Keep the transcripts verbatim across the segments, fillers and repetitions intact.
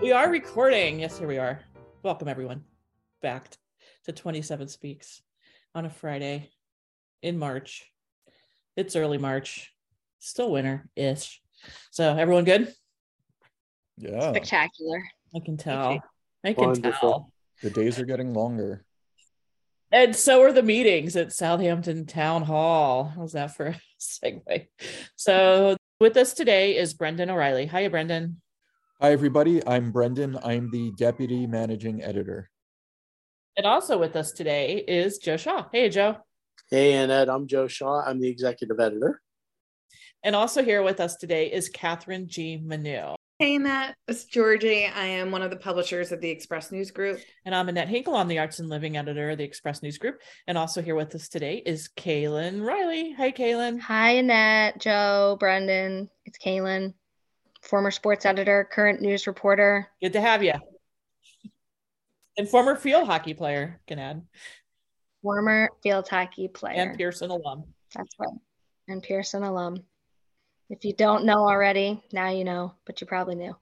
We are recording. Yes, here we are. Welcome, everyone, back to twenty-seven Speaks on a Friday in March. It's early March, still winter-ish. So, everyone good? Yeah. Spectacular. I can tell. I can Wonderful. tell. The days are getting longer. And so are the meetings at Southampton Town Hall. How's that for a segue? So, with us today is Brendan O'Reilly. Hiya, Brendan. Hi, everybody. I'm Brendan. I'm the Deputy Managing Editor. And also with us today is Joe Shaw. Hey, Joe. Hey, Annette. I'm Joe Shaw. I'm the Executive Editor. And also here with us today is Kathryn G. Menu. Hey, Annette. It's Georgie. I am one of the publishers of the Express News Group. And I'm Annette Hinkle. I'm the Arts and Living Editor of the Express News Group. And also here with us today is Cailin Riley. Hi, Cailin. Hi, Annette, Joe, Brendan. It's Cailin. Former sports editor, current news reporter. Good to have you. And former field hockey player, can add. Former field hockey player. And Pierson alum. That's right. And Pierson alum. If you don't know already, now you know, but you probably knew.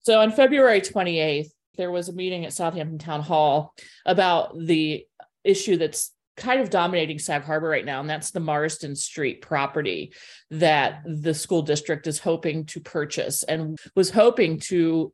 So on February twenty-eighth, there was a meeting at Southampton Town Hall about the issue that's kind of dominating Sag Harbor right now, and that's the Marsden Street property that the school district is hoping to purchase and was hoping to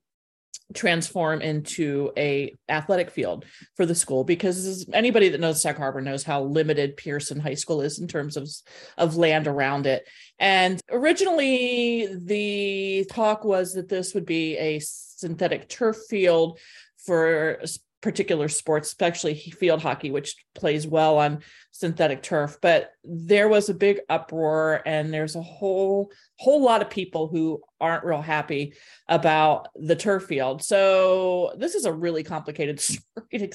transform into a athletic field for the school, because anybody that knows Sag Harbor knows how limited Pierson High School is in terms of, of land around it. And originally the talk was that this would be a synthetic turf field for particular sports, especially field hockey, which plays well on synthetic turf. But there was a big uproar, and there's a whole whole lot of people who aren't real happy about the turf field. So this is a really complicated story.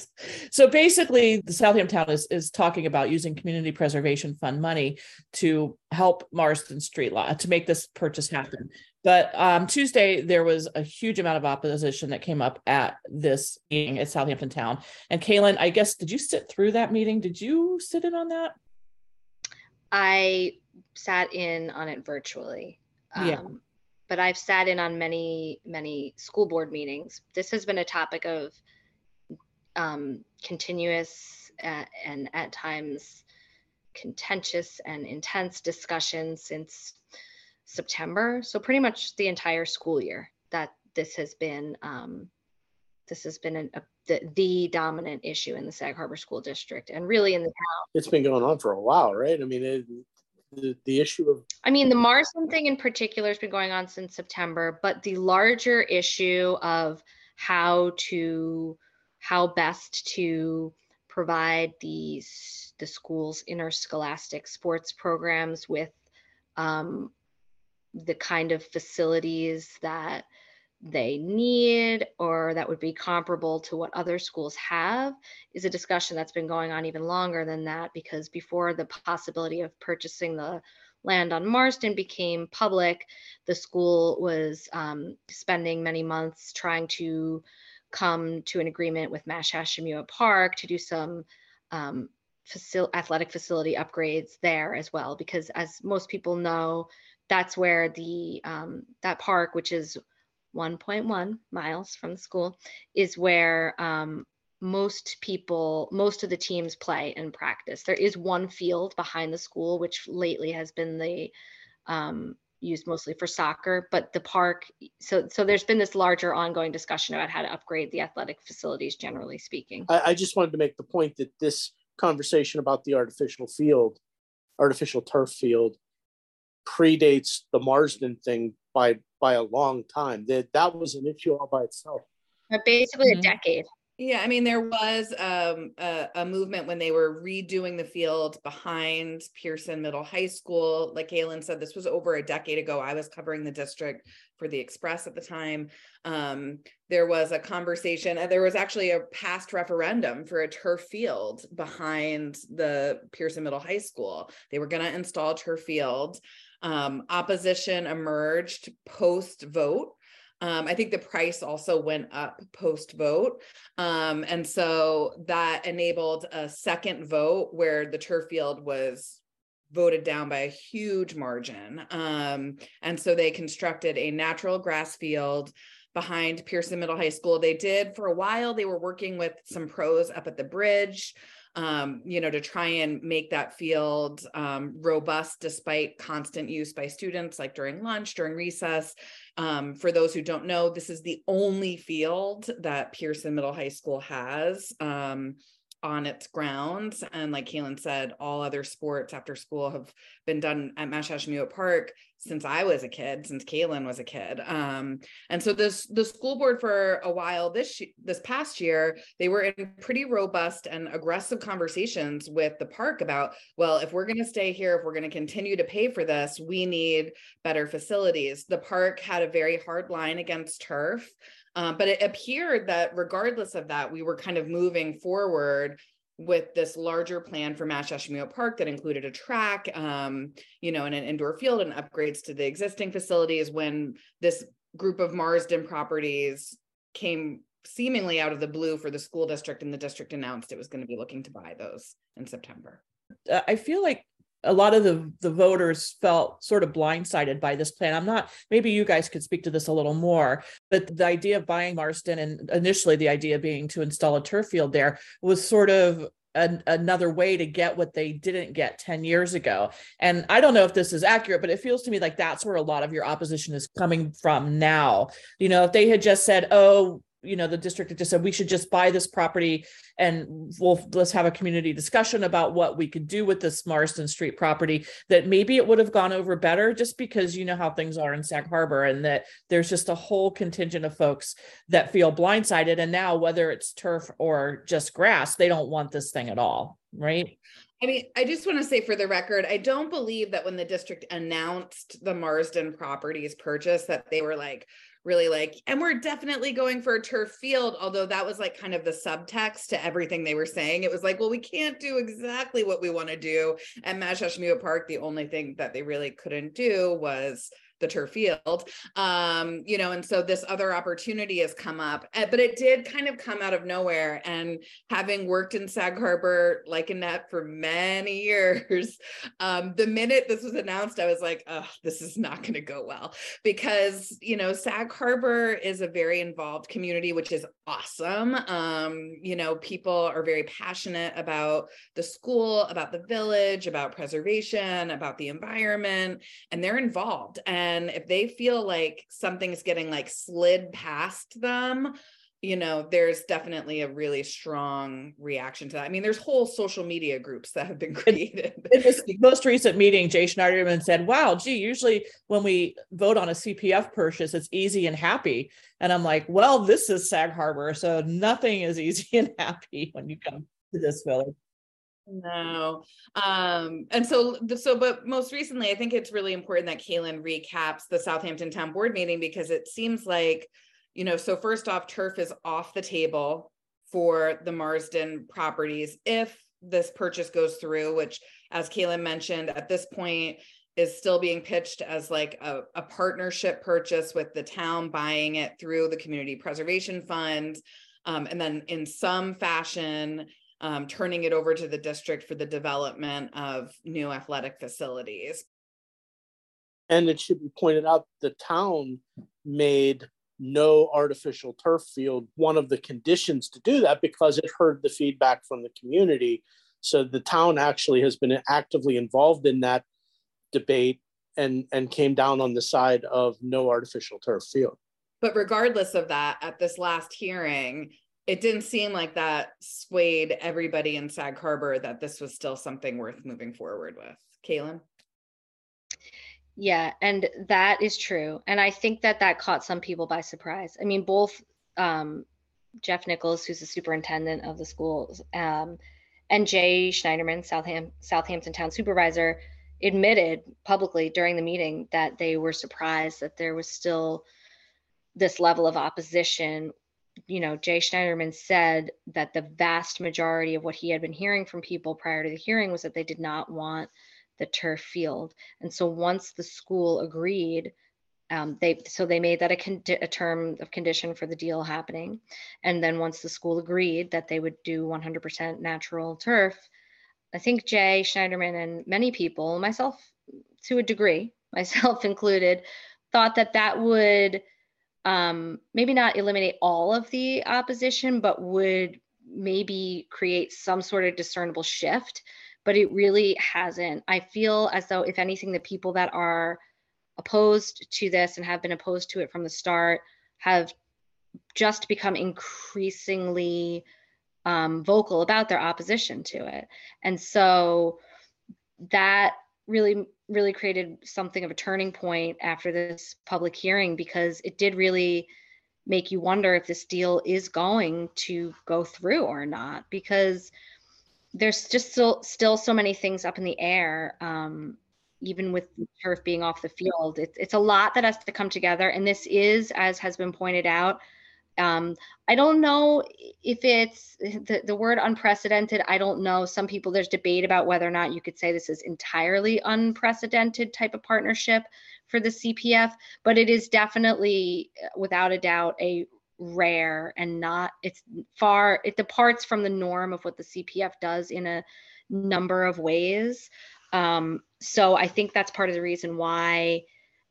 So basically, the Southampton is, is talking about using Community Preservation Fund money to help Marsden Street Law to make this purchase happen. But um, Tuesday, there was a huge amount of opposition that came up at this meeting at Southampton Town. And Cailin, I guess, did you sit through that meeting? Did you sit in on that? I sat in on it virtually. Um, yeah. But I've sat in on many, many school board meetings. This has been a topic of um, continuous uh, and at times contentious and intense discussion since September. So pretty much the entire school year that this has been, um, this has been an, a, the, the dominant issue in the Sag Harbor School District and really in the town. It's been going on for a while, right? I mean, it, the, the issue of... I mean, the Marsden thing in particular has been going on since September, but the larger issue of how to, how best to provide these, the school's interscholastic sports programs with, um, the kind of facilities that they need or that would be comparable to what other schools have is a discussion that's been going on even longer than that, because before the possibility of purchasing the land on Marsden became public, the school was um, spending many months trying to come to an agreement with Mashashimuet Park to do some um, facil- athletic facility upgrades there as well, because as most people know, that's where the, um, that park, which is one point one miles from the school, is where um, most people, most of the teams play and practice. There is one field behind the school, which lately has been the um, used mostly for soccer, but the park, so so there's been this larger ongoing discussion about how to upgrade the athletic facilities, generally speaking. I, I just wanted to make the point that this conversation about the artificial field, artificial turf field, predates the Marsden thing by by a long time. That that was an issue all by itself. But basically mm-hmm. a decade. Yeah, I mean, there was um, a, a movement when they were redoing the field behind Pierson Middle High School. Like Cailin said, this was over a decade ago. I was covering the district for the Express at the time. Um, there was a conversation, and there was actually a past referendum for a turf field behind the Pierson Middle High School. They were going to install a turf field. Um, opposition emerged post-vote. Um, I think the price also went up post-vote. Um, and so that enabled a second vote where the turf field was voted down by a huge margin. Um, and so they constructed a natural grass field behind Pierson Middle High School. They did for a while, they were working with some pros up at the bridge, um, you know, to try and make that field um, robust despite constant use by students, like during lunch, during recess. Um, for those who don't know, this is the only field that Pierson Middle High School has um, on its grounds. And like Cailin said, all other sports after school have been done at Mashashimuet Park since I was a kid, since Cailin was a kid. Um, and so this, the school board for a while this, this past year, they were in pretty robust and aggressive conversations with the park about, well, if we're going to stay here, if we're going to continue to pay for this, we need better facilities. The park had a very hard line against turf. Uh, but it appeared that regardless of that, we were kind of moving forward with this larger plan for Mashashimuet Park that included a track, um, you know, and an indoor field and upgrades to the existing facilities when this group of Marsden properties came seemingly out of the blue for the school district, and the district announced it was going to be looking to buy those in September. I feel like a lot of the, the voters felt sort of blindsided by this plan. I'm not, maybe you guys could speak to this a little more, but the idea of buying Marsden, and initially the idea being to install a turf field there, was sort of an, another way to get what they didn't get ten years ago. And I don't know if this is accurate, but it feels to me like that's where a lot of your opposition is coming from now. You know, if they had just said, oh, you know, the district had just said, we should just buy this property and we'll let's have a community discussion about what we could do with this Marsden Street property, that maybe it would have gone over better, just because you know how things are in Sag Harbor, and that there's just a whole contingent of folks that feel blindsided. And now whether it's turf or just grass, they don't want this thing at all, right? I mean, I just want to say for the record, I don't believe that when the district announced the Marsden properties purchase that they were like, really like, and we're definitely going for a turf field, although that was like kind of the subtext to everything they were saying. It was like, well, we can't do exactly what we want to do at Mashashimuet Park. The only thing that they really couldn't do was the turf field, um, you know, and so this other opportunity has come up, but it did kind of come out of nowhere. And having worked in Sag Harbor, like Annette, for many years, um, the minute this was announced, I was like, oh, this is not going to go well, because, you know, Sag Harbor is a very involved community, which is awesome. Um, you know, people are very passionate about the school, about the village, about preservation, about the environment, and they're involved. And And if they feel like something's getting like slid past them, you know, there's definitely a really strong reaction to that. I mean, there's whole social media groups that have been created. In this most recent meeting, Jay Schneiderman said, wow, gee, usually when we vote on a C P F purchase, it's easy and happy. And I'm like, well, this is Sag Harbor, so nothing is easy and happy when you come to this village. No. Um, and so, so, but most recently, I think it's really important that Cailin recaps the Southampton Town Board meeting, because it seems like, you know, so first off, turf is off the table for the Marsden properties if this purchase goes through, which, as Cailin mentioned, at this point is still being pitched as like a, a partnership purchase with the town buying it through the Community Preservation Fund. Um, and then in some fashion, Um, turning it over to the district for the development of new athletic facilities. And it should be pointed out, the town made no artificial turf field one of the conditions to do that, because it heard the feedback from the community. So the town actually has been actively involved in that debate and, and came down on the side of no artificial turf field. But regardless of that, at this last hearing, it didn't seem like that swayed everybody in Sag Harbor that this was still something worth moving forward with. Cailin? Yeah, and that is true. And I think that that caught some people by surprise. I mean, both um, Jeff Nichols, who's the superintendent of the schools, um, and Jay Schneiderman, Southam- Southampton Town Supervisor, admitted publicly during the meeting that they were surprised that there was still this level of opposition. You know, Jay Schneiderman said that the vast majority of what he had been hearing from people prior to the hearing was that they did not want the turf field. And so once the school agreed, um, they so they made that a, con- a term of condition for the deal happening. And then once the school agreed that they would do one hundred percent natural turf, I think Jay Schneiderman and many people, myself to a degree, myself included, thought that that would um, maybe not eliminate all of the opposition, but would maybe create some sort of discernible shift. But it really hasn't. I feel as though, if anything, the people that are opposed to this and have been opposed to it from the start have just become increasingly um, vocal about their opposition to it. And so that really, really created something of a turning point after this public hearing, because it did really make you wonder if this deal is going to go through or not, because there's just still, still so many things up in the air, um, even with turf being off the field. It, it's a lot that has to come together. And this is, as has been pointed out, um, I don't know if it's the, the word unprecedented. I don't know. Some people, there's debate about whether or not you could say this is entirely unprecedented type of partnership for the C P F, but it is definitely, without a doubt, a rare and not, it's far, it departs from the norm of what the C P F does in a number of ways. Um, so I think that's part of the reason why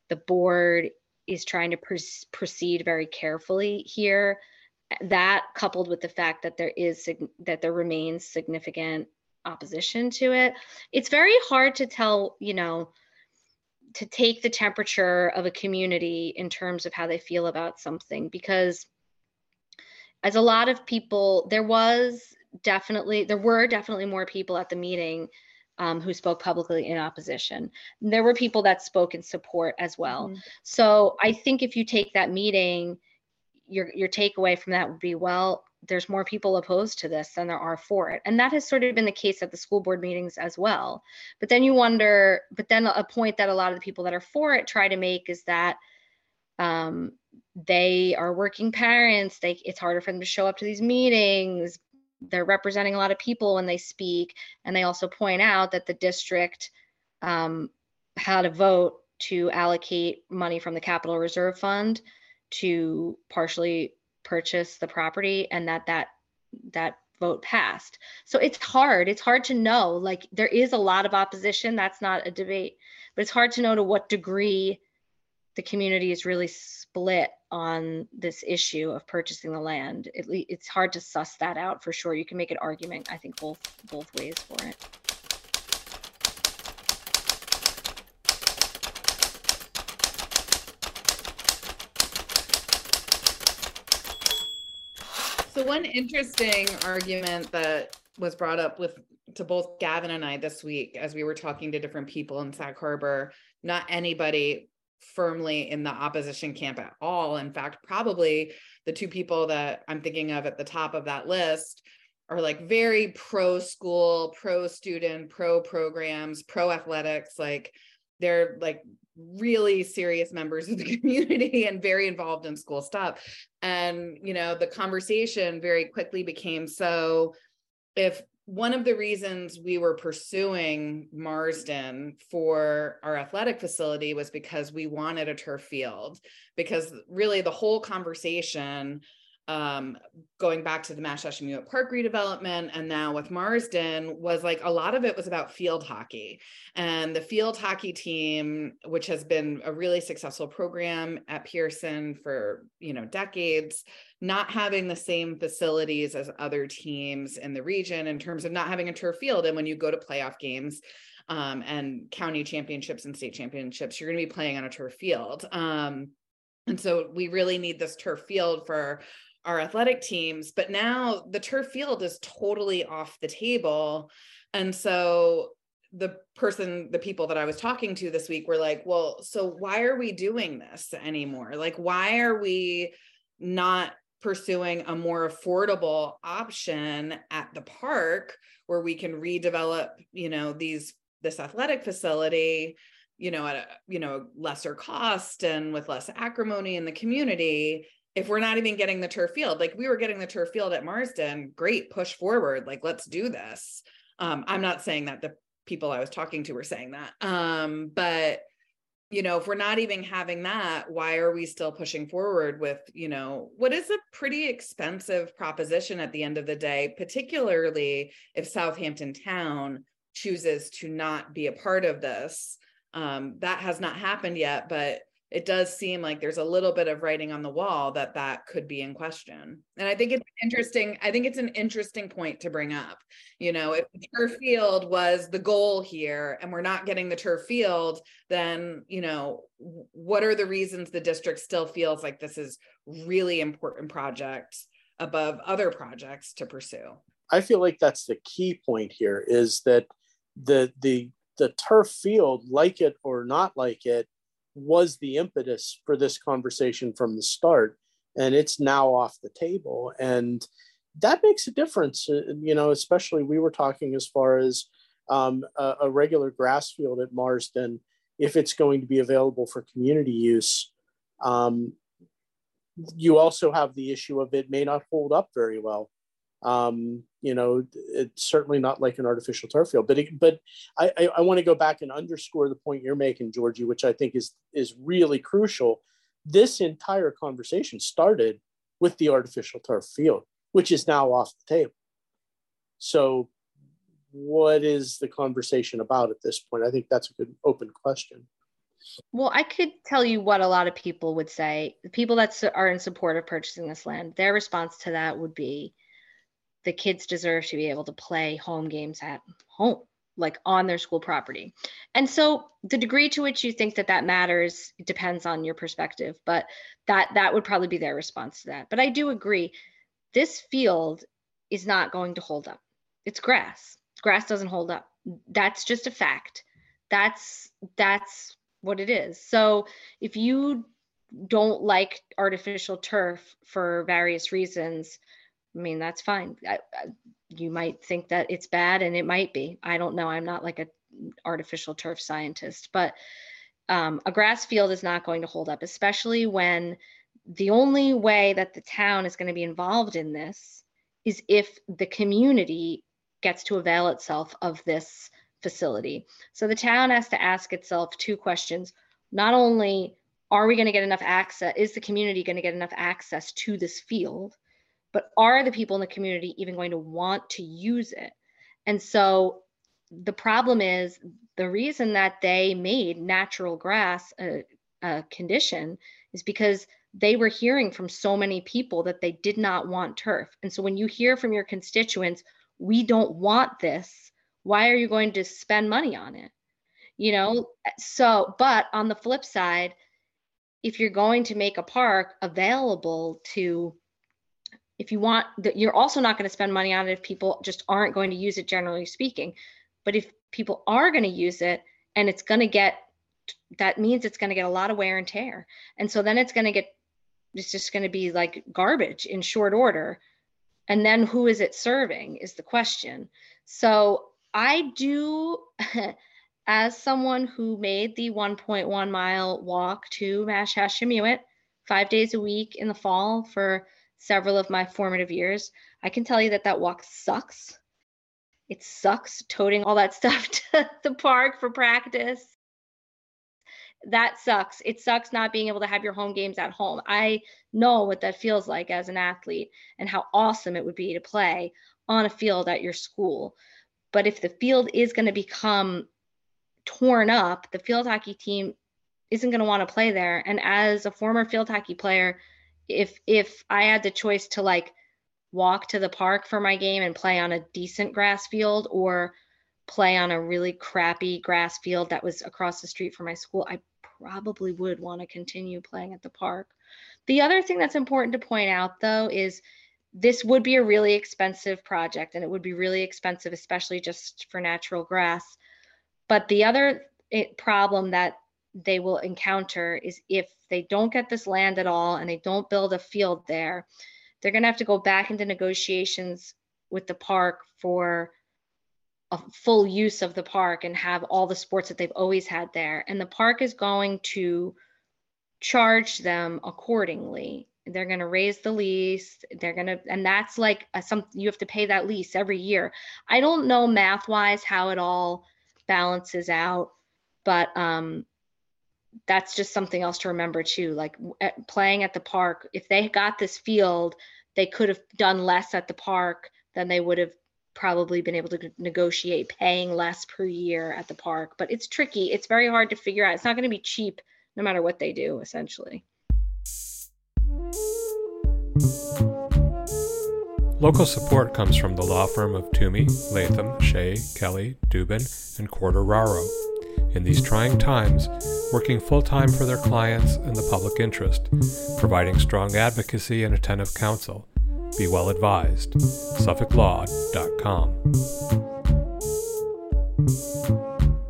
the board is trying to pr- proceed very carefully here. That, coupled with the fact that there is, that there remains significant opposition to it. It's very hard to tell, you know, to take the temperature of a community in terms of how they feel about something, because as a lot of people, there was definitely, there were definitely more people at the meeting um, who spoke publicly in opposition. There were people that spoke in support as well. Mm-hmm. So I think if you take that meeting, your your takeaway from that would be, well, there's more people opposed to this than there are for it. And that has sort of been the case at the school board meetings as well. But then you wonder, but then a point that a lot of the people that are for it try to make is that um, they are working parents. They, it's harder for them to show up to these meetings. They're representing a lot of people when they speak. And they also point out that the district um, had a vote to allocate money from the Capital Reserve Fund to partially purchase the property, and that that that vote passed. So it's hard. It's hard to know. Like, there is a lot of opposition. That's not a debate, but it's hard to know to what degree the community is really split on this issue of purchasing the land. It, it's hard to suss that out for sure. You can make an argument, I think, both both ways for it. So one interesting argument that was brought up with to both Gavin and I this week, as we were talking to different people in Sag Harbor, not anybody firmly in the opposition camp at all. In fact, probably the two people that I'm thinking of at the top of that list are like very pro-school, pro-student, pro-programs, pro-athletics. Like, they're like really serious members of the community and very involved in school stuff. And, you know, the conversation very quickly became, so if one of the reasons we were pursuing Marsden for our athletic facility was because we wanted a turf field, because really the whole conversation, um, going back to the Mashashimuet Park redevelopment and now with Marsden, was like a lot of it was about field hockey. And the field hockey team, which has been a really successful program at Pierson for, you know, decades, not having the same facilities as other teams in the region in terms of not having a turf field. And when you go to playoff games, um, and county championships and state championships, you're going to be playing on a turf field. Um, and so we really need this turf field for our athletic teams, but now the turf field is totally off the table. And so the person, the people that I was talking to this week were like, well, so why are we doing this anymore? Like, why are we not pursuing a more affordable option at the park where we can redevelop, you know, these, this athletic facility, you know, at a, you know, lesser cost and with less acrimony in the community. If we're not even getting the turf field, like we were getting the turf field at Marsden, great, push forward, like, let's do this. Um, I'm not saying that the people I was talking to were saying that, um, but you know, if we're not even having that, why are we still pushing forward with, you know, what is a pretty expensive proposition at the end of the day, particularly if Southampton Town chooses to not be a part of this. Um, that has not happened yet, but it does seem like there's a little bit of writing on the wall that that could be in question. And I think it's interesting. I think it's an interesting point to bring up. You know, if the turf field was the goal here and we're not getting the turf field, then, you know, what are the reasons the district still feels like this is really important project above other projects to pursue? I feel like that's the key point here, is that the, the, the turf field, like it or not like it, was the impetus for this conversation from the start, and it's now off the table, and that makes a difference. You know, especially we were talking as far as um, a, a regular grass field at Marsden, if it's going to be available for community use. Um, you also have the issue of it may not hold up very well. Um, you know, it's certainly not like an artificial turf field, but, it, but I, I, I want to go back and underscore the point you're making, Georgie, which I think is, is really crucial. This entire conversation started with the artificial turf field, which is now off the table. So what is the conversation about at this point? I think that's a good open question. Well, I could tell you what a lot of people would say. The people that are in support of purchasing this land, their response to that would be, the kids deserve to be able to play home games at home, like on their school property. And so the degree to which you think that that matters depends on your perspective, but that that would probably be their response to that. But I do agree, this field is not going to hold up. It's grass. Grass doesn't hold up. That's just a fact. That's that's what it is. So if you don't like artificial turf for various reasons, I mean, that's fine. I, I, you might think that it's bad, and it might be. I don't know. I'm not like an artificial turf scientist, but um, a grass field is not going to hold up, especially when the only way that the town is going to be involved in this is if the community gets to avail itself of this facility. So the town has to ask itself two questions. Not only are we going to get enough access, is the community going to get enough access to this field? But are the people in the community even going to want to use it? And so the problem is, the reason that they made natural grass a, a condition is because they were hearing from so many people that they did not want turf. And so when you hear from your constituents, we don't want this, why are you going to spend money on it? You know, so, but on the flip side, if you're going to make a park available to, if you want, you're also not going to spend money on it if people just aren't going to use it, generally speaking. But if people are going to use it, and it's going to get, that means it's going to get a lot of wear and tear. And so then it's going to get, it's just going to be like garbage in short order. And then who is it serving is the question. So I do, as someone who made the one point one mile walk to Mashashimuet five days a week in the fall for several of my formative years, I can tell you that that walk sucks. It sucks toting all that stuff to the park for practice. That sucks. It sucks not being able to have your home games at home. I know what that feels like as an athlete and how awesome it would be to play on a field at your school. But if the field is going to become torn up, the field hockey team isn't going to want to play there. And as a former field hockey player, If if I had the choice to like walk to the park for my game and play on a decent grass field or play on a really crappy grass field that was across the street from my school, I probably would want to continue playing at the park. The other thing that's important to point out, though, is this would be a really expensive project, and it would be really expensive, especially just for natural grass. But the other problem that they will encounter is if they don't get this land at all and they don't build a field there, they're going to have to go back into negotiations with the park for a full use of the park and have all the sports that they've always had there. And the park is going to charge them accordingly. They're going to raise the lease. They're going to, and that's like a, some, you have to pay that lease every year. I don't know math wise how it all balances out, but um, that's just something else to remember too. Like at, playing at the park, if they got this field, they could have done less at the park than they would have probably been able to negotiate paying less per year at the park. But it's tricky. It's very hard to figure out. It's not going to be cheap no matter what they do, essentially. Local support comes from the law firm of Toomey, Latham, Shea, Kelly, Dubin, and Corderaro. In these trying times, working full-time for their clients and the public interest, providing strong advocacy and attentive counsel. Be well advised. Suffolk Law dot com.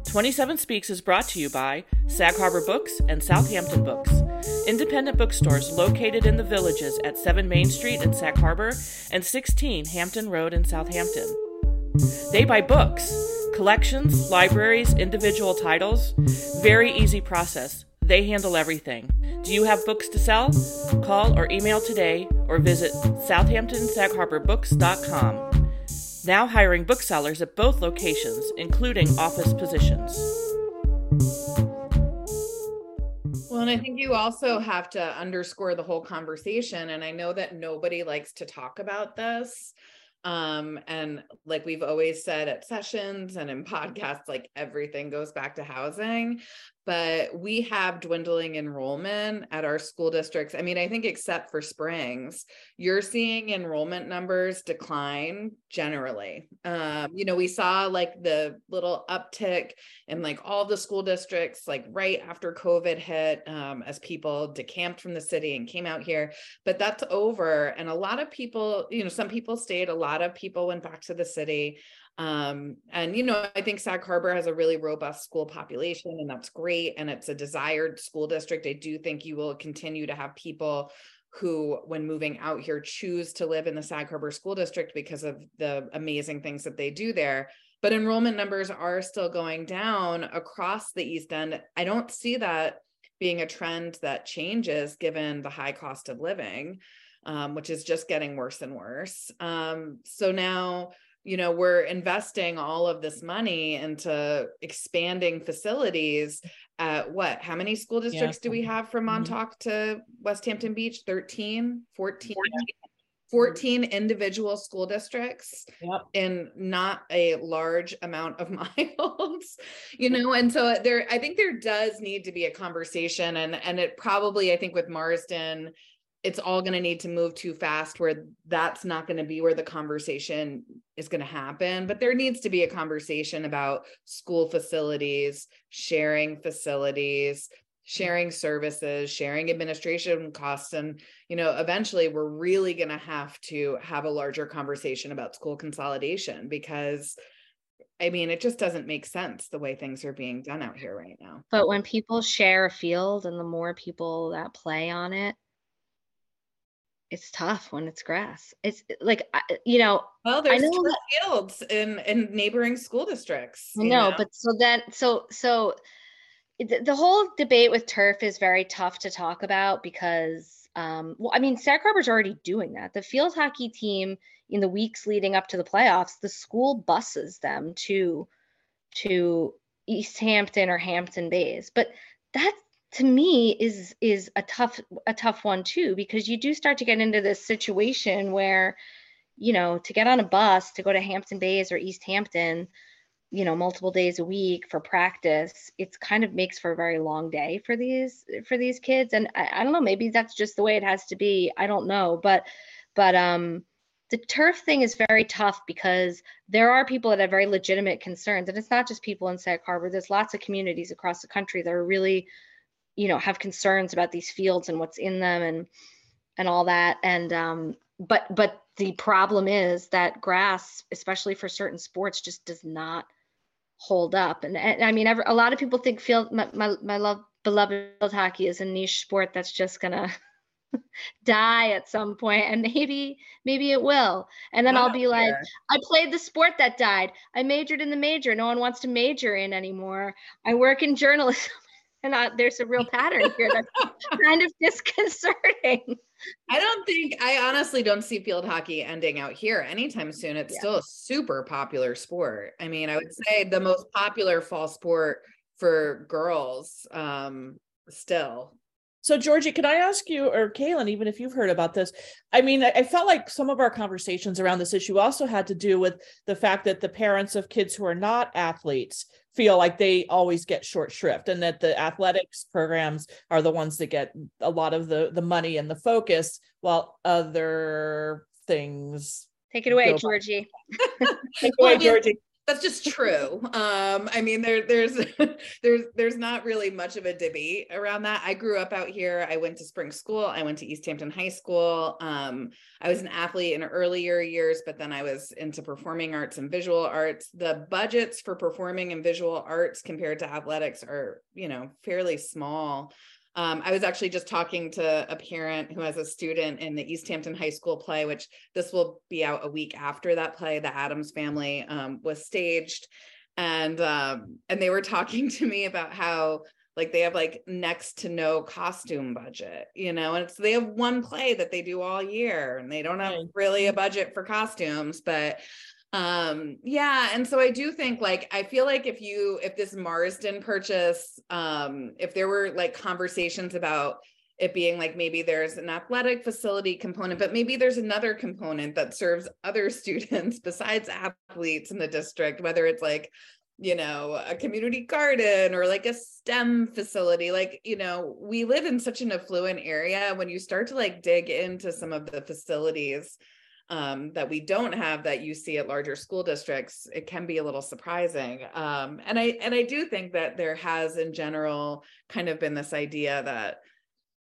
twenty-seven Speaks is brought to you by Sag Harbor Books and Southampton Books, independent bookstores located in the villages at seven Main Street in Sag Harbor and sixteen Hampton Road in Southampton. They buy books, collections, libraries, individual titles. Very easy process. They handle everything. Do you have books to sell? Call or email today or visit Southampton Sag Harbor Books dot com. Now hiring booksellers at both locations, including office positions. Well, and I think you also have to underscore the whole conversation. And I know that nobody likes to talk about this. Um, and like we've always said at sessions and in podcasts, like everything goes back to housing. But we have dwindling enrollment at our school districts. I mean, I think except for Springs, you're seeing enrollment numbers decline generally. Um, you know, we saw like the little uptick in like all the school districts, like right after COVID hit, um, as people decamped from the city and came out here, but that's over. And a lot of people, you know, some people stayed, a lot of people went back to the city. Um, and, you know, I think Sag Harbor has a really robust school population, and that's great. And it's a desired school district. I do think you will continue to have people who, when moving out here, choose to live in the Sag Harbor School District because of the amazing things that they do there. But enrollment numbers are still going down across the East End. I don't see that being a trend that changes given the high cost of living, um, which is just getting worse and worse. Um, so now, you know, we're investing all of this money into expanding facilities at what? How many school districts yeah. do we have from Montauk to West Hampton Beach? thirteen, fourteen, fourteen individual school districts yep. in not a large amount of miles, you know? And so there, I think there does need to be a conversation, and, and it probably, I think with Marsden, it's all going to need to move too fast where that's not going to be where the conversation is going to happen. But there needs to be a conversation about school facilities, sharing facilities, sharing services, sharing administration costs. And, you know, eventually we're really going to have to have a larger conversation about school consolidation, because I mean, it just doesn't make sense the way things are being done out here right now. But when people share a field and the more people that play on it, it's tough when it's grass. It's like, you know, well, there's I know that, fields in, in neighboring school districts. I know, know, but so that, so, so the whole debate with turf is very tough to talk about because, um, well, I mean, Sag Harbor's already doing that. The field hockey team in the weeks leading up to the playoffs, the school buses them to, to East Hampton or Hampton Bays. But that's, to me, is is a tough a tough one too, because you do start to get into this situation where, you know, to get on a bus to go to Hampton Bays or East Hampton, you know, multiple days a week for practice, it's kind of makes for a very long day for these for these kids. And I, I don't know, maybe that's just the way it has to be. I don't know, but but um, the turf thing is very tough because there are people that have very legitimate concerns, and it's not just people in Sag Harbor. There's lots of communities across the country that are really, you know, have concerns about these fields and what's in them and, and all that. And, um, but, but the problem is that grass, especially for certain sports, just does not hold up. And, and I mean, every, a lot of people think field, my, my, my love, beloved field hockey is a niche sport that's just gonna die at some point, and maybe maybe it will, and then I'll be like, I played the sport that died, I majored in the major no one wants to major in anymore, I work in journalism. And I, there's a real pattern here that's kind of disconcerting. I don't think, I honestly don't see field hockey ending out here anytime soon. It's yeah. still a super popular sport. I mean, I would say the most popular fall sport for girls um, still. So Georgie, can I ask you, or Cailin, even if you've heard about this, I mean, I, I felt like some of our conversations around this issue also had to do with the fact that the parents of kids who are not athletes feel like they always get short shrift, and that the athletics programs are the ones that get a lot of the, the money and the focus, while other things. Take it away, Georgie. Take it away, Georgie. That's just true. Um, I mean, there, there's, there's, there's not really much of a debate around that. I grew up out here. I went to spring school. I went to East Hampton High School. Um, I was an athlete in earlier years, but then I was into performing arts and visual arts. The budgets for performing and visual arts compared to athletics are, you know, fairly small. Um, I was actually just talking to a parent who has a student in the East Hampton High School play, which this will be out a week after that play, The Addams Family, um, was staged. And, um, and they were talking to me about how, like, they have like next to no costume budget, you know, and so they have one play that they do all year, and they don't have really a budget for costumes, but um, yeah. And so I do think, like, I feel like if you, if this Marsden purchase, um, if there were like conversations about it being like, maybe there's an athletic facility component, but maybe there's another component that serves other students besides athletes in the district, whether it's like, you know, a community garden or like a STEM facility. Like, you know, we live in such an affluent area. When you start to like dig into some of the facilities Um, that we don't have that you see at larger school districts, it can be a little surprising. Um, and I and I do think that there has in general kind of been this idea that,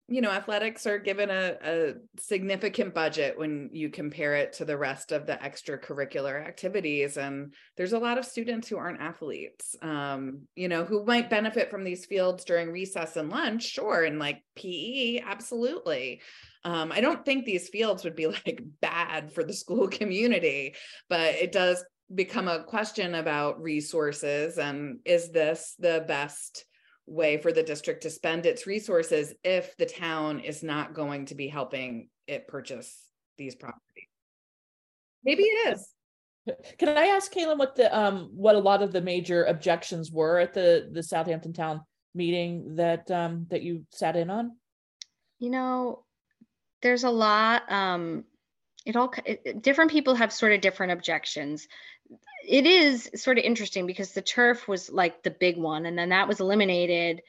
you know, athletics are given a, a significant budget when you compare it to the rest of the extracurricular activities. And there's a lot of students who aren't athletes, um, you know, who might benefit from these fields during recess and lunch, sure, and like P E, absolutely. Um, I don't think these fields would be like bad for the school community, but it does become a question about resources, and is this the best way for the district to spend its resources if the town is not going to be helping it purchase these properties? Maybe it is. Can I ask Cailin what the um, what a lot of the major objections were at the the Southampton Town meeting that um, that you sat in on? You know, there's a lot. Um, it all it, different people have sort of different objections. It is sort of interesting because the turf was like the big one, and then that was eliminated.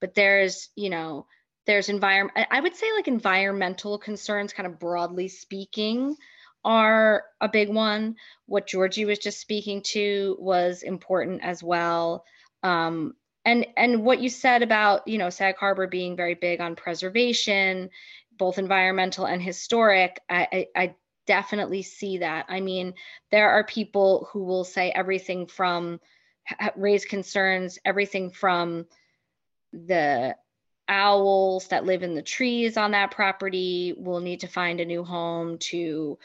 But there's, you know, there's environment. I would say like environmental concerns, kind of broadly speaking, are a big one. What Georgie was just speaking to was important as well. Um, and and what you said about, you know, Sag Harbor being very big on preservation, both environmental and historic, I, I, I definitely see that. I mean, there are people who will say everything from, raise concerns, everything from the owls that live in the trees on that property will need to find a new home, to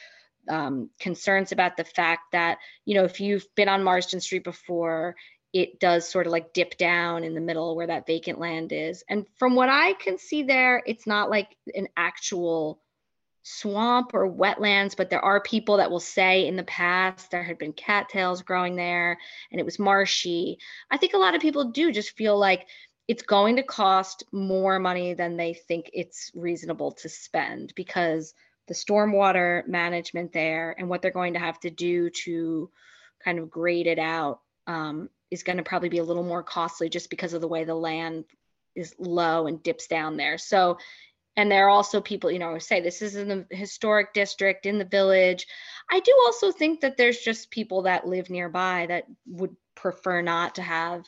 um, concerns about the fact that, you know, if you've been on Marsden Street before, it does sort of like dip down in the middle where that vacant land is. And from what I can see there, it's not like an actual swamp or wetlands, but there are people that will say in the past there had been cattails growing there and it was marshy. I think a lot of people do just feel like it's going to cost more money than they think it's reasonable to spend, because the stormwater management there and what they're going to have to do to kind of grade it out um, is going to probably be a little more costly just because of the way the land is low and dips down there. So, and there are also people, you know, who say this is in the historic district, in the village. I do also think that there's just people that live nearby that would prefer not to have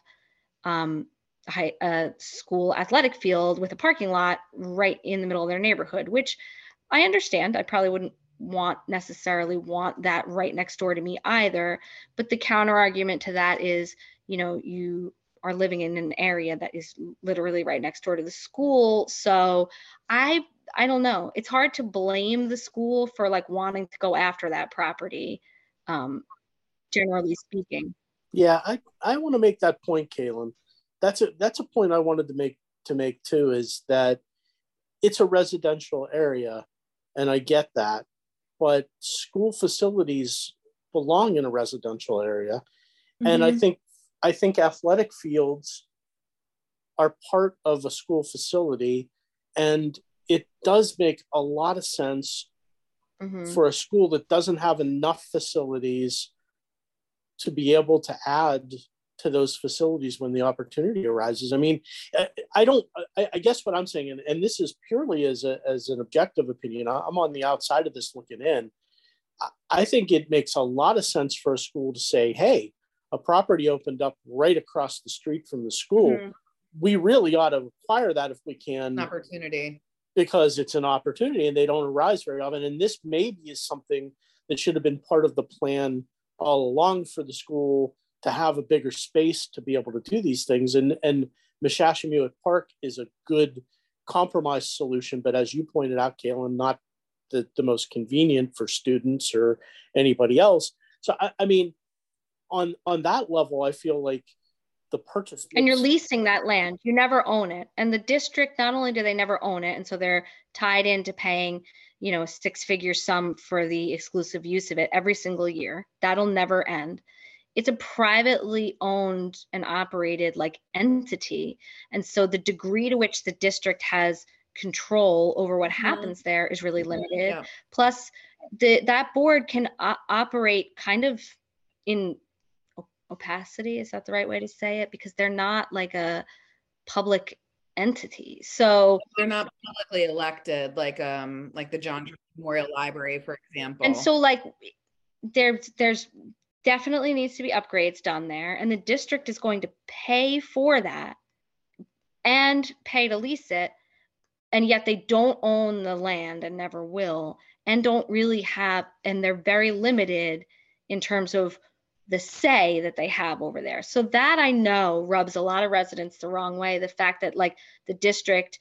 um, high, a school athletic field with a parking lot right in the middle of their neighborhood, which I understand. I probably wouldn't want necessarily want that right next door to me either. But the counter argument to that is, you know, you are living in an area that is literally right next door to the school. So I, I don't know. It's hard to blame the school for like wanting to go after that property, um, generally speaking. Yeah, I, I want to make that point, Cailin. That's a that's a point I wanted to make to make too, is that it's a residential area, and I get that, but school facilities belong in a residential area. Mm-hmm. And I think I think athletic fields are part of a school facility, and it does make a lot of sense mm-hmm. for a school that doesn't have enough facilities to be able to add to those facilities when the opportunity arises. I mean, I don't, I guess what I'm saying, and, and this is purely as a, as an objective opinion, I'm on the outside of this looking in. I think it makes a lot of sense for a school to say, hey, a property opened up right across the street from the school. Mm-hmm. We really ought to acquire that if we can. Opportunity. Because it's an opportunity and they don't arise very often. And this maybe is something that should have been part of the plan all along for the school, to have a bigger space to be able to do these things. And, and Mashashimuet Park is a good compromise solution, but as you pointed out, Cailin, not the, the most convenient for students or anybody else. So, I, I mean, on, on that level, I feel like the purchase. And you're leasing that land, you never own it. And the district, not only do they never own it, and so they're tied into paying, you know, a six figure sum for the exclusive use of it every single year. That'll never end. It's a privately owned and operated like entity. And so the degree to which the district has control over what happens mm-hmm. there is really limited. Yeah. Plus the, that board can o- operate kind of in opacity. Is that the right way to say it? Because they're not like a public entity. So they're not publicly elected, like, um, like the John Drew Memorial Library, for example. And so like there, there's, definitely needs to be upgrades done there. And the district is going to pay for that and pay to lease it. And yet they don't own the land and never will, and don't really have, and they're very limited in terms of the say that they have over there. So that I know rubs a lot of residents the wrong way. The fact that like the district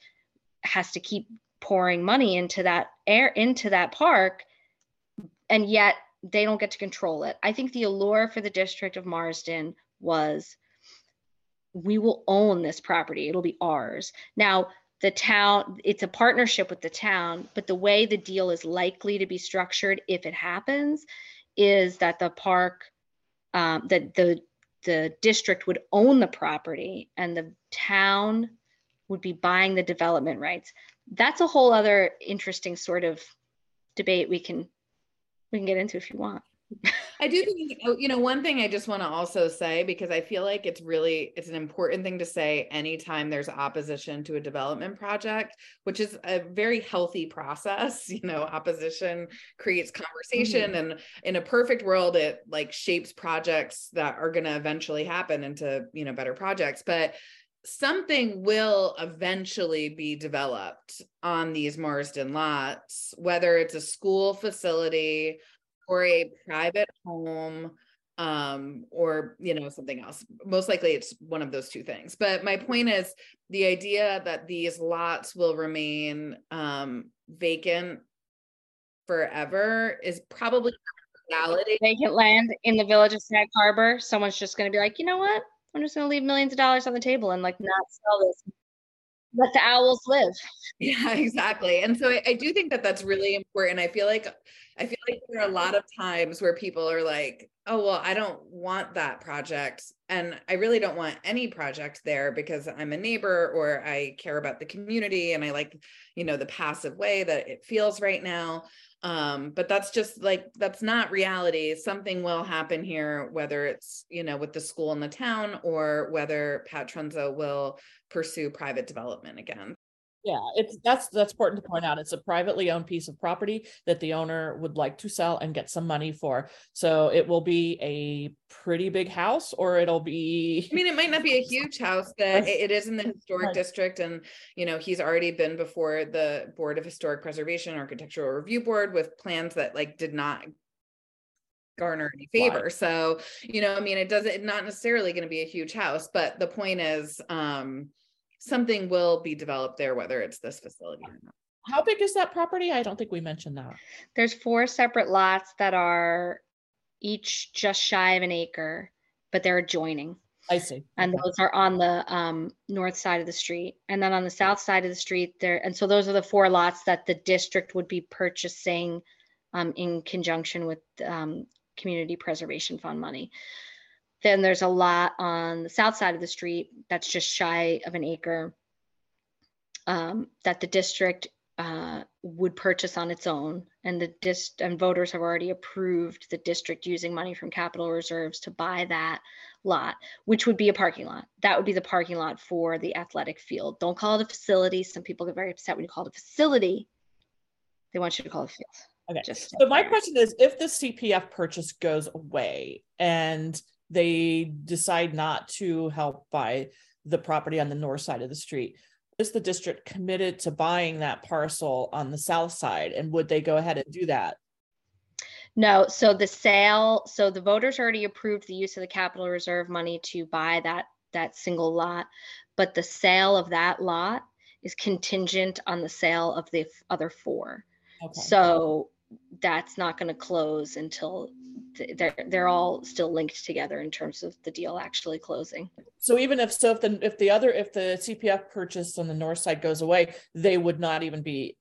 has to keep pouring money into that air, into that park, and yet they don't get to control it. I think the allure for the district of Marsden was, we will own this property. It'll be ours. Now, the town, it's a partnership with the town, but the way the deal is likely to be structured, if it happens, is that the park, um, that the the district would own the property and the town would be buying the development rights. That's a whole other interesting sort of debate we can We can get into if you want. I do think, you know, one thing I just want to also say, because I feel like it's really, it's an important thing to say anytime there's opposition to a development project, which is a very healthy process. You know, opposition creates conversation mm-hmm. and in a perfect world, it like shapes projects that are going to eventually happen into, you know, better projects. But something will eventually be developed on these Marsden lots, whether it's a school facility or a private home, um, or, you know, something else. Most likely it's one of those two things. But my point is the idea that these lots will remain um, vacant forever is probably reality. Vacant land in the village of Sag Harbor. Someone's just going to be like, you know what? I'm just going to leave millions of dollars on the table and like not sell this. Let the owls live. Yeah, exactly. And so I, I do think that that's really important. I feel like, I feel like there are a lot of times where people are like, oh, well, I don't want that project. And I really don't want any project there because I'm a neighbor or I care about the community and I like, you know, the passive way that it feels right now. Um, but that's just like, that's not reality. Something will happen here, whether it's, you know, with the school and the town or whether Pat Trunzo will pursue private development again. Yeah, it's that's that's important to point out. It's a privately owned piece of property that the owner would like to sell and get some money for. So it will be a pretty big house, or it'll be. I mean, it might not be a huge house. That it is in the historic right. district, and you know he's already been before the Board of Historic Preservation Architectural Review Board with plans that like did not garner any favor. Right. So, you know, I mean, it doesn't, it's not necessarily going to be a huge house, but the point is, um, something will be developed there, whether it's this facility or not. How big is that property? I don't think we mentioned that. There's four separate lots that are each just shy of an acre, but they're adjoining. I see. And okay. Those are on the um, north side of the street. And then on the south side of the street there. And so those are the four lots that the district would be purchasing um, in conjunction with um, Community Preservation Fund money. Then there's a lot on the south side of the street that's just shy of an acre um, that the district uh, would purchase on its own. And the dist- and voters have already approved the district using money from capital reserves to buy that lot, which would be a parking lot. That would be the parking lot for the athletic field. Don't call it a facility. Some people get very upset when you call it a facility. They want you to call it a field. Okay. Just so my question is, if the C P F purchase goes away and they decide not to help buy the property on the north side of the street, is the district committed to buying that parcel on the south side? And would they go ahead and do that? No, so the sale, so the voters already approved the use of the capital reserve money to buy that, that single lot, but the sale of that lot is contingent on the sale of the other four. Okay. So that's not going to close until they're they're all still linked together in terms of the deal actually closing. So even if so if the if the other if the C P F purchase on the north side goes away, they would not even be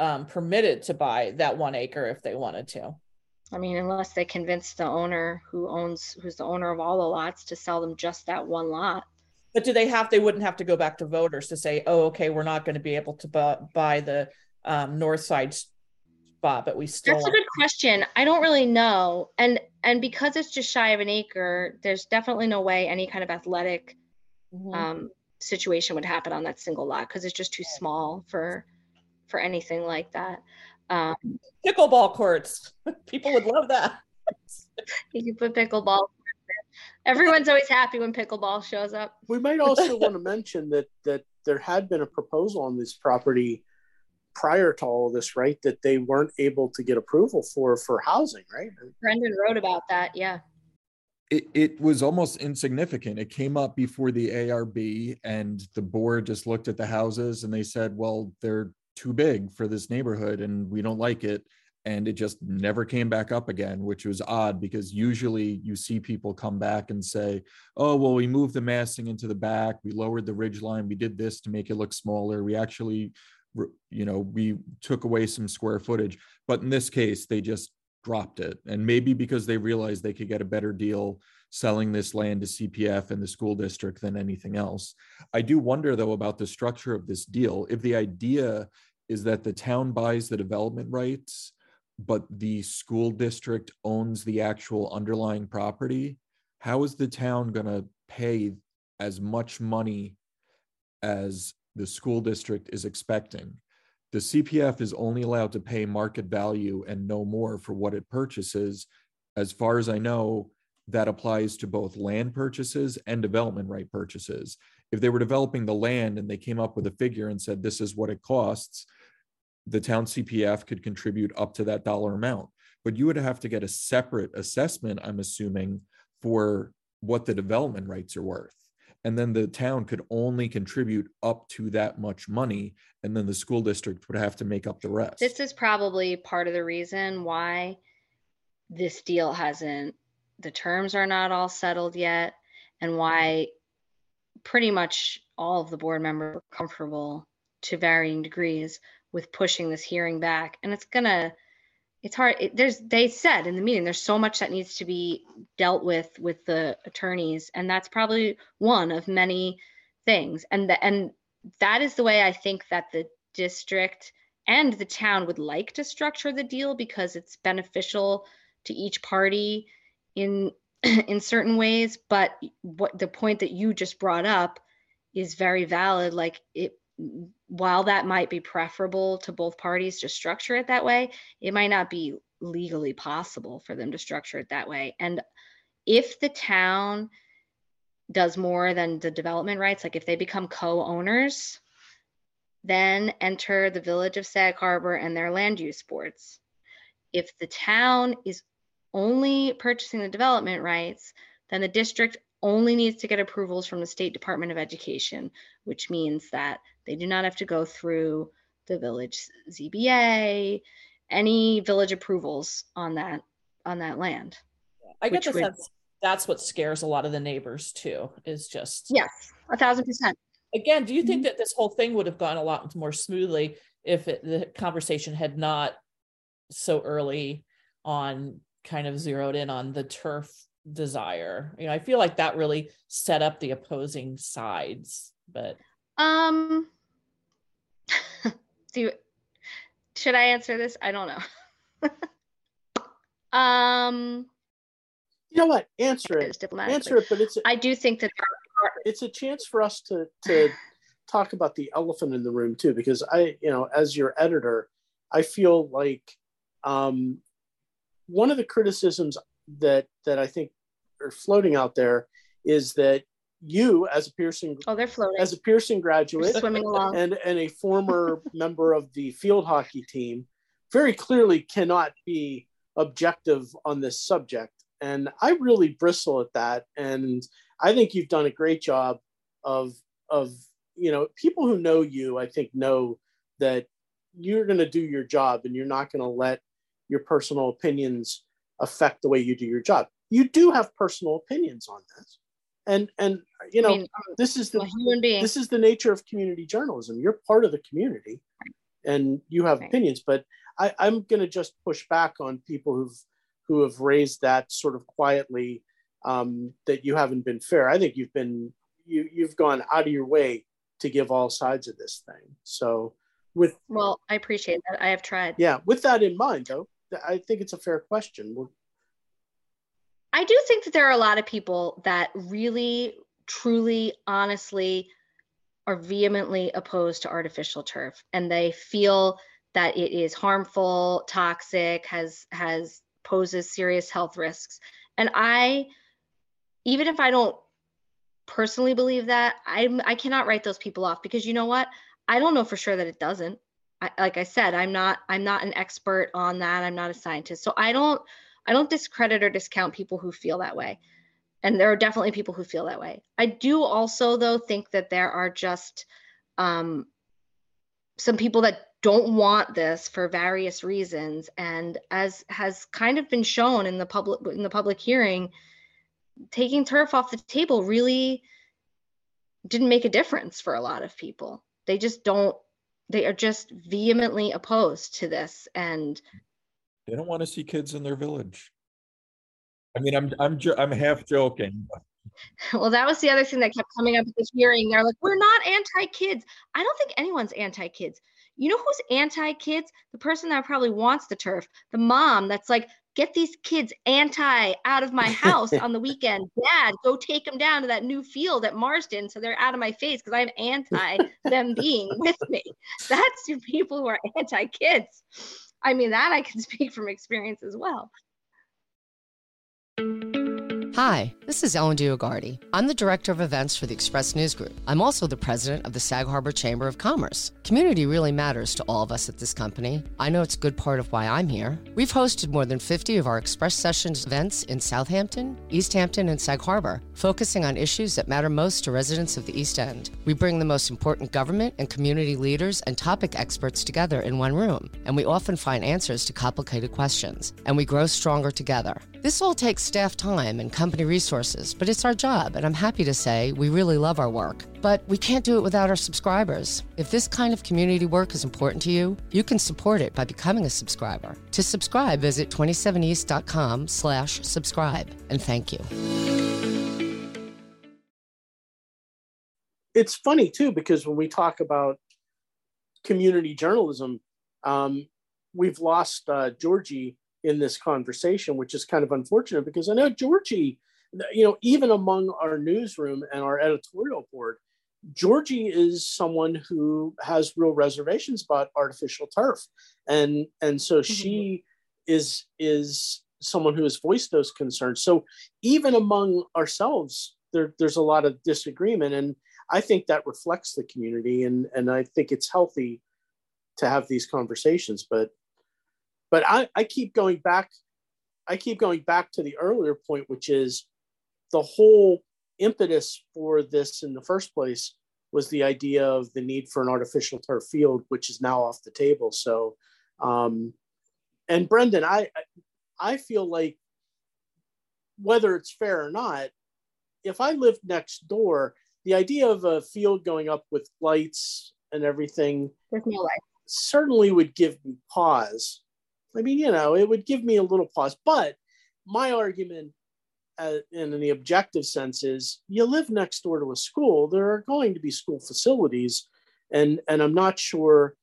um, permitted to buy that one acre if they wanted to. I mean, unless they convince the owner who owns who's the owner of all the lots to sell them just that one lot. But do they have? They wouldn't have to go back to voters to say, oh, okay, we're not going to be able to buy, buy the um, north side. But we still that's a good question. I don't really know, and and because it's just shy of an acre, there's definitely no way any kind of athletic mm-hmm. um, situation would happen on that single lot because it's just too small for for anything like that. Um, pickleball courts, people would love that. You can put pickleball. Everyone's always happy when pickleball shows up. We might also want to mention that that there had been a proposal on this property prior to all of this, right, that they weren't able to get approval for for housing, right? Brendan wrote about that, yeah. It it was almost insignificant. It came up before the A R B and the board just looked at the houses and they said, well, they're too big for this neighborhood and we don't like it. And it just never came back up again, which was odd because usually you see people come back and say, oh, well, we moved the massing into the back. We lowered the ridge line. We did this to make it look smaller. We actually... you know, we took away some square footage, but in this case, they just dropped it. And maybe because they realized they could get a better deal selling this land to C P F and the school district than anything else. I do wonder though about the structure of this deal. If the idea is that the town buys the development rights, but the school district owns the actual underlying property, how is the town going to pay as much money as the school district is expecting? The C P F is only allowed to pay market value and no more for what it purchases. As far as I know, that applies to both land purchases and development right purchases. If they were developing the land and they came up with a figure and said, this is what it costs, the town C P F could contribute up to that dollar amount. But you would have to get a separate assessment, I'm assuming, for what the development rights are worth. And then the town could only contribute up to that much money. And then the school district would have to make up the rest. This is probably part of the reason why this deal hasn't, the terms are not all settled yet, and why pretty much all of the board members are comfortable to varying degrees with pushing this hearing back. And it's gonna, it's hard. It, there's, they said in the meeting, there's so much that needs to be dealt with with the attorneys, and that's probably one of many things. And the, and that is the way I think that the district and the town would like to structure the deal, because it's beneficial to each party in in certain ways. But what the point that you just brought up is very valid. Like it. While that might be preferable to both parties to structure it that way, it might not be legally possible for them to structure it that way. And if the town does more than the development rights, like if they become co-owners, then enter the Village of Sag Harbor and their land use boards. If the town is only purchasing the development rights, then the district only needs to get approvals from the State Department of Education, which means that they do not have to go through the village Z B A, any village approvals on that on that land. I get the would, sense that's what scares a lot of the neighbors too, is just yes, a thousand percent. Again, do you think that this whole thing would have gone a lot more smoothly if it, the conversation had not so early on kind of zeroed in on the turf desire? You know, I feel like that really set up the opposing sides, but. Um, do, should I answer this? I don't know. um, you know what? Answer it. Answer it, but it's. A, I do think that there are, it's a chance for us to to talk about the elephant in the room too, because I, you know, as your editor, I feel like um, one of the criticisms that that I think are floating out there is that you, as a Pierson, oh, they're floating. As a Pierson graduate, they're swimming along, and and a former member of the field hockey team, very clearly cannot be objective on this subject. And I really bristle at that. And I think you've done a great job of, of, you know, people who know you, I think, know that you're going to do your job and you're not going to let your personal opinions affect the way you do your job. You do have personal opinions on this. And, and, you know, I mean, this is the, human being. This is the nature of community journalism. You're part of the community and you have right. opinions, but I, I'm going to just push back on people who've, who have raised that sort of quietly, um, that you haven't been fair. I think you've been, you, you've gone out of your way to give all sides of this thing. So with- Well, I appreciate that. I have tried. Yeah, with that in mind though, I think it's a fair question. We're... I do think that there are a lot of people that really, truly, honestly are vehemently opposed to artificial turf. And they feel that it is harmful, toxic, has, has, poses serious health risks. And I, even if I don't personally believe that, I'm, I cannot write those people off, because you know what? I don't know for sure that it doesn't. I, like I said, I'm not, I'm not an expert on that. I'm not a scientist. So I don't, I don't discredit or discount people who feel that way. And there are definitely people who feel that way. I do also though think that there are just um, some people that don't want this for various reasons, and as has kind of been shown in the public in the public hearing, taking turf off the table really didn't make a difference for a lot of people. They just don't. They are just vehemently opposed to this, and they don't want to see kids in their village. I mean, I'm I'm I'm half joking. Well, that was the other thing that kept coming up at this hearing. They're like, we're not anti-kids. I don't think anyone's anti-kids. You know who's anti-kids? The person that probably wants the turf. The mom that's like, get these kids anti out of my house on the weekend. Dad, go take them down to that new field at Marsden so they're out of my face because I'm anti them being with me. That's your people who are anti-kids. I mean, that I can speak from experience as well. Hi, this is Ellen Dioguardi. I'm the Director of Events for the Express News Group. I'm also the President of the Sag Harbor Chamber of Commerce. Community really matters to all of us at this company. I know it's a good part of why I'm here. We've hosted more than fifty of our Express Sessions events in Southampton, East Hampton, and Sag Harbor, focusing on issues that matter most to residents of the East End. We bring the most important government and community leaders and topic experts together in one room, and we often find answers to complicated questions, and we grow stronger together. This all takes staff time and company resources, but it's our job, and I'm happy to say we really love our work. But we can't do it without our subscribers. If this kind of community work is important to you, you can support it by becoming a subscriber. To subscribe, visit twenty-seven east dot com slash subscribe, and thank you. It's funny, too, because when we talk about community journalism, um, we've lost uh, Georgie in this conversation, which is kind of unfortunate, because I know Georgie, you know, even among our newsroom and our editorial board, Georgie is someone who has real reservations about artificial turf. And, and so mm-hmm. she is, is someone who has voiced those concerns. So even among ourselves, there, there's a lot of disagreement. And I think that reflects the community. And, and I think it's healthy to have these conversations, but But I, I keep going back I keep going back to the earlier point, which is the whole impetus for this in the first place was the idea of the need for an artificial turf field, which is now off the table. So, um, and Brendan, I, I feel like whether it's fair or not, if I lived next door, the idea of a field going up with lights and everything with no light certainly would give me pause. I mean, you know, it would give me a little pause, but my argument uh, in the objective sense is you live next door to a school, there are going to be school facilities. And, and I'm not sure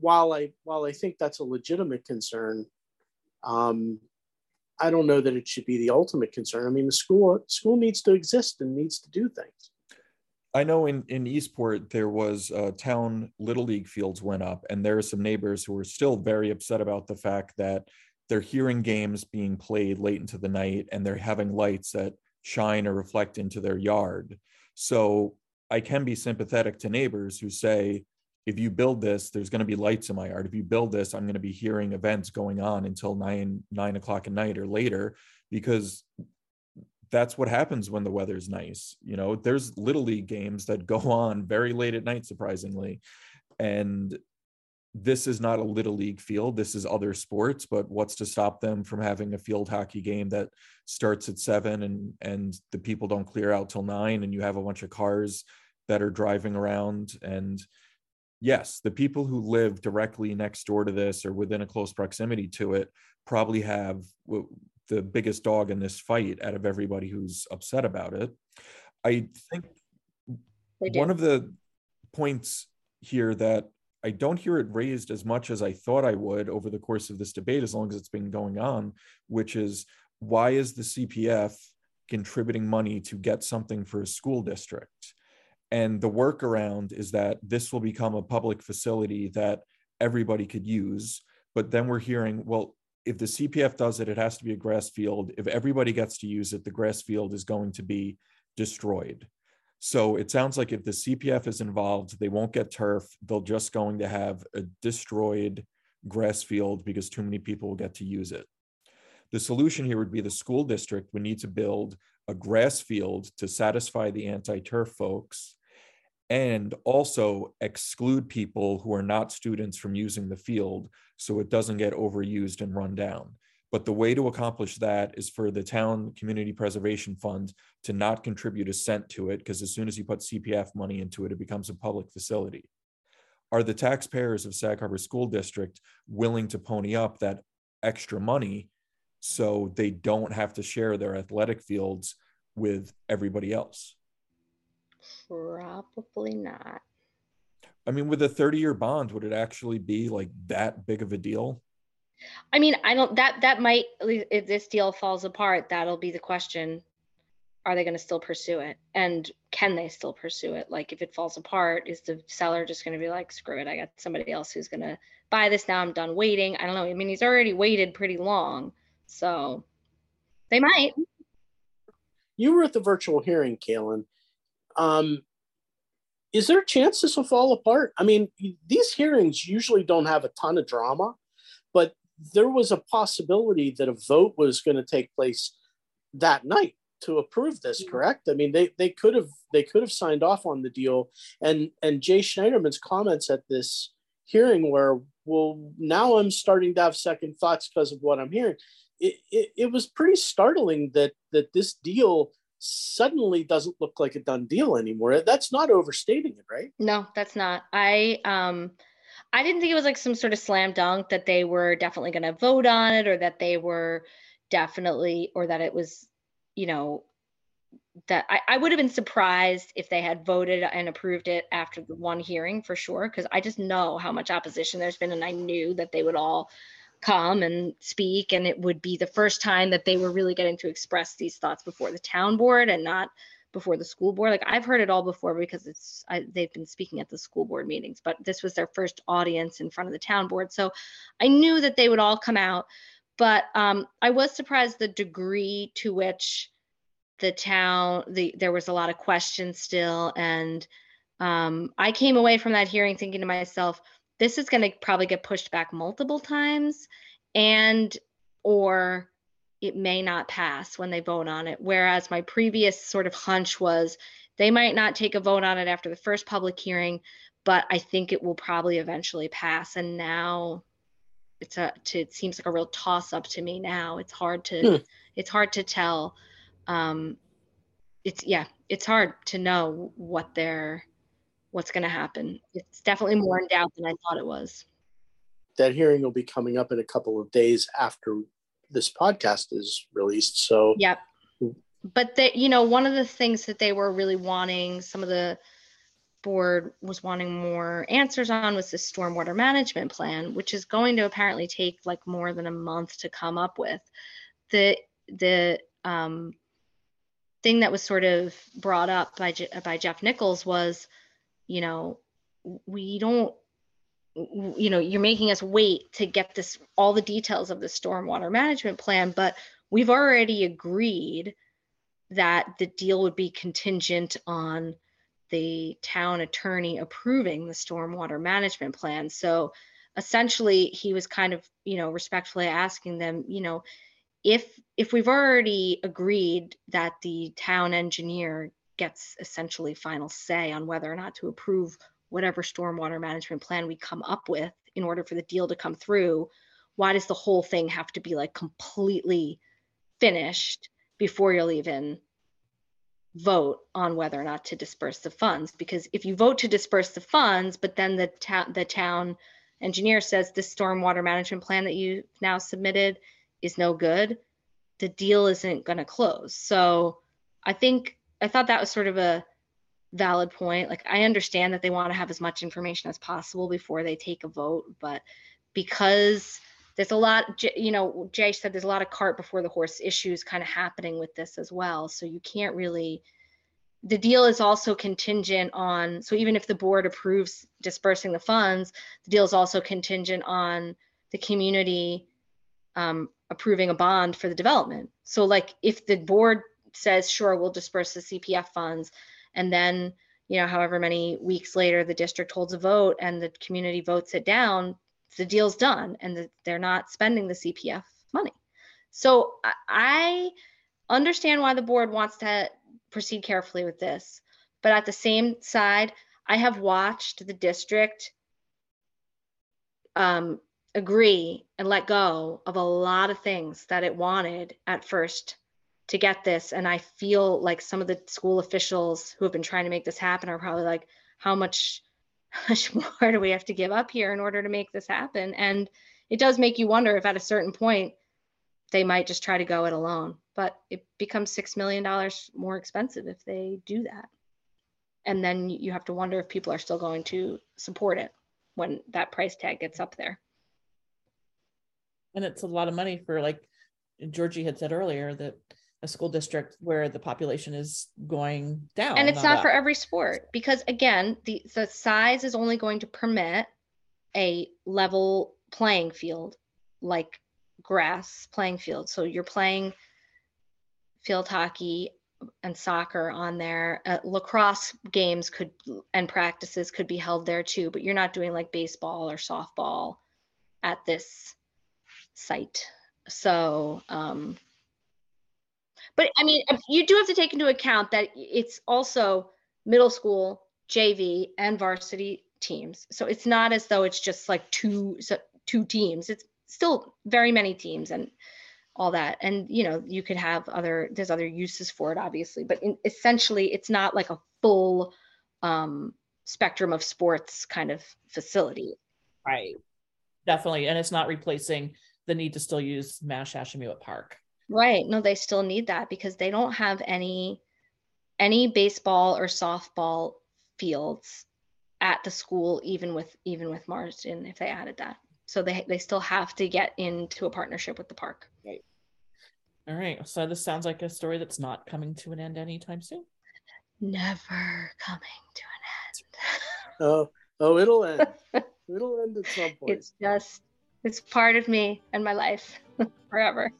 while I, while I think that's a legitimate concern, um, I don't know that it should be the ultimate concern. I mean, the school school needs to exist and needs to do things. I know in, in Eastport, there was uh, town Little League fields went up, and there are some neighbors who are still very upset about the fact that they're hearing games being played late into the night, and they're having lights that shine or reflect into their yard. So I can be sympathetic to neighbors who say, if you build this, there's going to be lights in my yard. If you build this, I'm going to be hearing events going on until nine, nine o'clock at night or later, because that's what happens when the weather's nice. You know, there's Little League games that go on very late at night, surprisingly. And this is not a Little League field. This is other sports, but what's to stop them from having a field hockey game that starts at seven and, and the people don't clear out till nine, and you have a bunch of cars that are driving around. And yes, the people who live directly next door to this or within a close proximity to it probably have the biggest dog in this fight out of everybody who's upset about it. I think one of the points here that I don't hear it raised as much as I thought I would over the course of this debate, as long as it's been going on, which is, why is the C P F contributing money to get something for a school district? And the workaround is that this will become a public facility that everybody could use. But then we're hearing, well, if the C P F does it, it has to be a grass field. If everybody gets to use it, the grass field is going to be destroyed. So it sounds like if the C P F is involved, they won't get turf. They're just going to have a destroyed grass field because too many people will get to use it. The solution here would be the school district would need to build a grass field to satisfy the anti-turf folks, and also exclude people who are not students from using the field so it doesn't get overused and run down. But the way to accomplish that is for the town Community Preservation Fund to not contribute a cent to it, because as soon as you put C P F money into it, it becomes a public facility. Are the taxpayers of Sag Harbor School District willing to pony up that extra money so they don't have to share their athletic fields with everybody else? Probably not. I mean, with a thirty-year bond, would it actually be like that big of a deal? I mean, I don't, that, that might, if this deal falls apart, that'll be the question. Are they going to still pursue it? And can they still pursue it? Like, if it falls apart, is the seller just going to be like, screw it, I got somebody else who's going to buy this now, I'm done waiting? I don't know. I mean, he's already waited pretty long. So they might. You were at the virtual hearing, Cailin. Um, is there a chance this will fall apart? I mean, these hearings usually don't have a ton of drama, but there was a possibility that a vote was going to take place that night to approve this, correct? I mean, they they could have they could have signed off on the deal. And and Jay Schneiderman's comments at this hearing were, well, now I'm starting to have second thoughts because of what I'm hearing. It, it, it was pretty startling that that this deal suddenly doesn't look like a done deal anymore. That's not overstating it, right? No, that's not. I um, I didn't think it was like some sort of slam dunk that they were definitely going to vote on it, or that they were definitely, or that it was, you know, that I, I would have been surprised if they had voted and approved it after the one hearing, for sure, because I just know how much opposition there's been, and I knew that they would all come and speak, and it would be the first time that they were really getting to express these thoughts before the town board and not before the school board. Like, I've heard it all before because it's I, they've been speaking at the school board meetings, but this was their first audience in front of the town board. So I knew that they would all come out, but um, I was surprised the degree to which the town, the there was a lot of questions still. And um, I came away from that hearing thinking to myself, this is going to probably get pushed back multiple times, and or it may not pass when they vote on it. Whereas my previous sort of hunch was they might not take a vote on it after the first public hearing, but I think it will probably eventually pass. And now it's a, to, it seems like a real toss up to me now. It's hard to, mm. it's hard to tell. Um, it's, yeah, it's hard to know what they're, what's going to happen. It's definitely more in doubt than I thought it was. That hearing will be coming up in a couple of days after this podcast is released. So, yep. But they, you know, one of the things that they were really wanting, some of the board was wanting more answers on, was the stormwater management plan, which is going to apparently take like more than a month to come up with. The, the, um, thing that was sort of brought up by, by Jeff Nichols was, you know, we don't, you know, you're making us wait to get this, all the details of the stormwater management plan, but we've already agreed that the deal would be contingent on the town attorney approving the stormwater management plan. So essentially he was kind of, you know, respectfully asking them, you know, if, if we've already agreed that the town engineer gets essentially final say on whether or not to approve whatever stormwater management plan we come up with in order for the deal to come through, why does the whole thing have to be like completely finished before you'll even vote on whether or not to disperse the funds? Because if you vote to disperse the funds, but then the town, the town engineer says this stormwater management plan that you now submitted is no good, the deal isn't going to close. So I think, I thought that was sort of a valid point. Like, I understand that they want to have as much information as possible before they take a vote, but because there's a lot, you know, Jay said there's a lot of cart before the horse issues kind of happening with this as well. So you can't really, the deal is also contingent on, so even if the board approves dispersing the funds, the deal is also contingent on the community um, approving a bond for the development. So like if the board says, sure, we'll disperse the C P F funds, and then, you know, however many weeks later, the district holds a vote and the community votes it down, the deal's done and the, they're not spending the C P F money. So I understand why the board wants to proceed carefully with this, but at the same side, I have watched the district um, agree and let go of a lot of things that it wanted at first to get this. And I feel like some of the school officials who have been trying to make this happen are probably like, how much, how much more do we have to give up here in order to make this happen? And it does make you wonder if at a certain point, they might just try to go it alone, but it becomes six million dollars more expensive if they do that. And then you have to wonder if people are still going to support it when that price tag gets up there. And it's a lot of money for, like Georgie had said earlier, that a school district where the population is going down. And it's not, not for every sport, because again, the, the size is only going to permit a level playing field, like grass playing field. So you're playing field hockey and soccer on there. Uh, lacrosse games could, and practices could be held there too, but you're not doing like baseball or softball at this site. So, um, but I mean, you do have to take into account that it's also middle school, J V, and varsity teams. So it's not as though it's just like two so two teams. It's still very many teams and all that. And, you know, you could have other, there's other uses for it, obviously. But in, essentially, it's not like a full um, spectrum of sports kind of facility. Right. Definitely. And it's not replacing the need to still use Mashashimuet Park. Right. No, they still need that because they don't have any, any baseball or softball fields at the school, even with, even with Marsden, if they added that. So they, they still have to get into a partnership with the park. Right. All right. So this sounds like a story that's not coming to an end anytime soon. Never coming to an end. Oh, oh, it'll end. It'll end at some point. It's just, it's part of me and my life forever.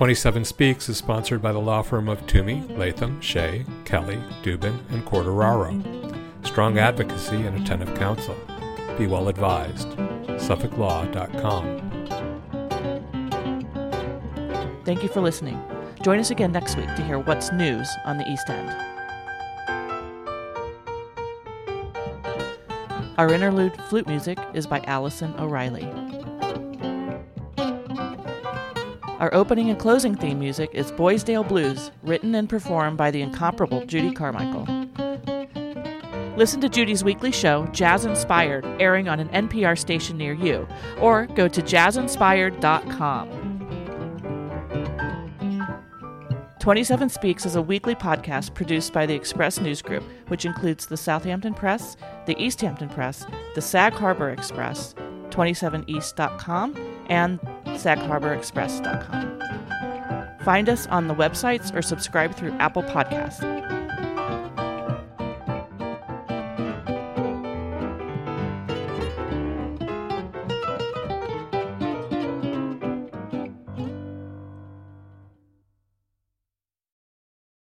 twenty-seven Speaks is sponsored by the law firm of Toomey, Latham, Shea, Kelly, Dubin, and Corderaro. Strong advocacy and attentive counsel. Be well advised. Suffolk Law dot com. Thank you for listening. Join us again next week to hear what's news on the East End. Our interlude flute music is by Allison O'Reilly. Our opening and closing theme music is Boysdale Blues, written and performed by the incomparable Judy Carmichael. Listen to Judy's weekly show, Jazz Inspired, airing on an N P R station near you, or go to jazz inspired dot com. twenty-seven Speaks is a weekly podcast produced by the Express News Group, which includes the Southampton Press, the East Hampton Press, the Sag Harbor Express, twenty-seven east dot com, and Sag Harbor Express dot com. Find us on the websites or subscribe through Apple Podcasts.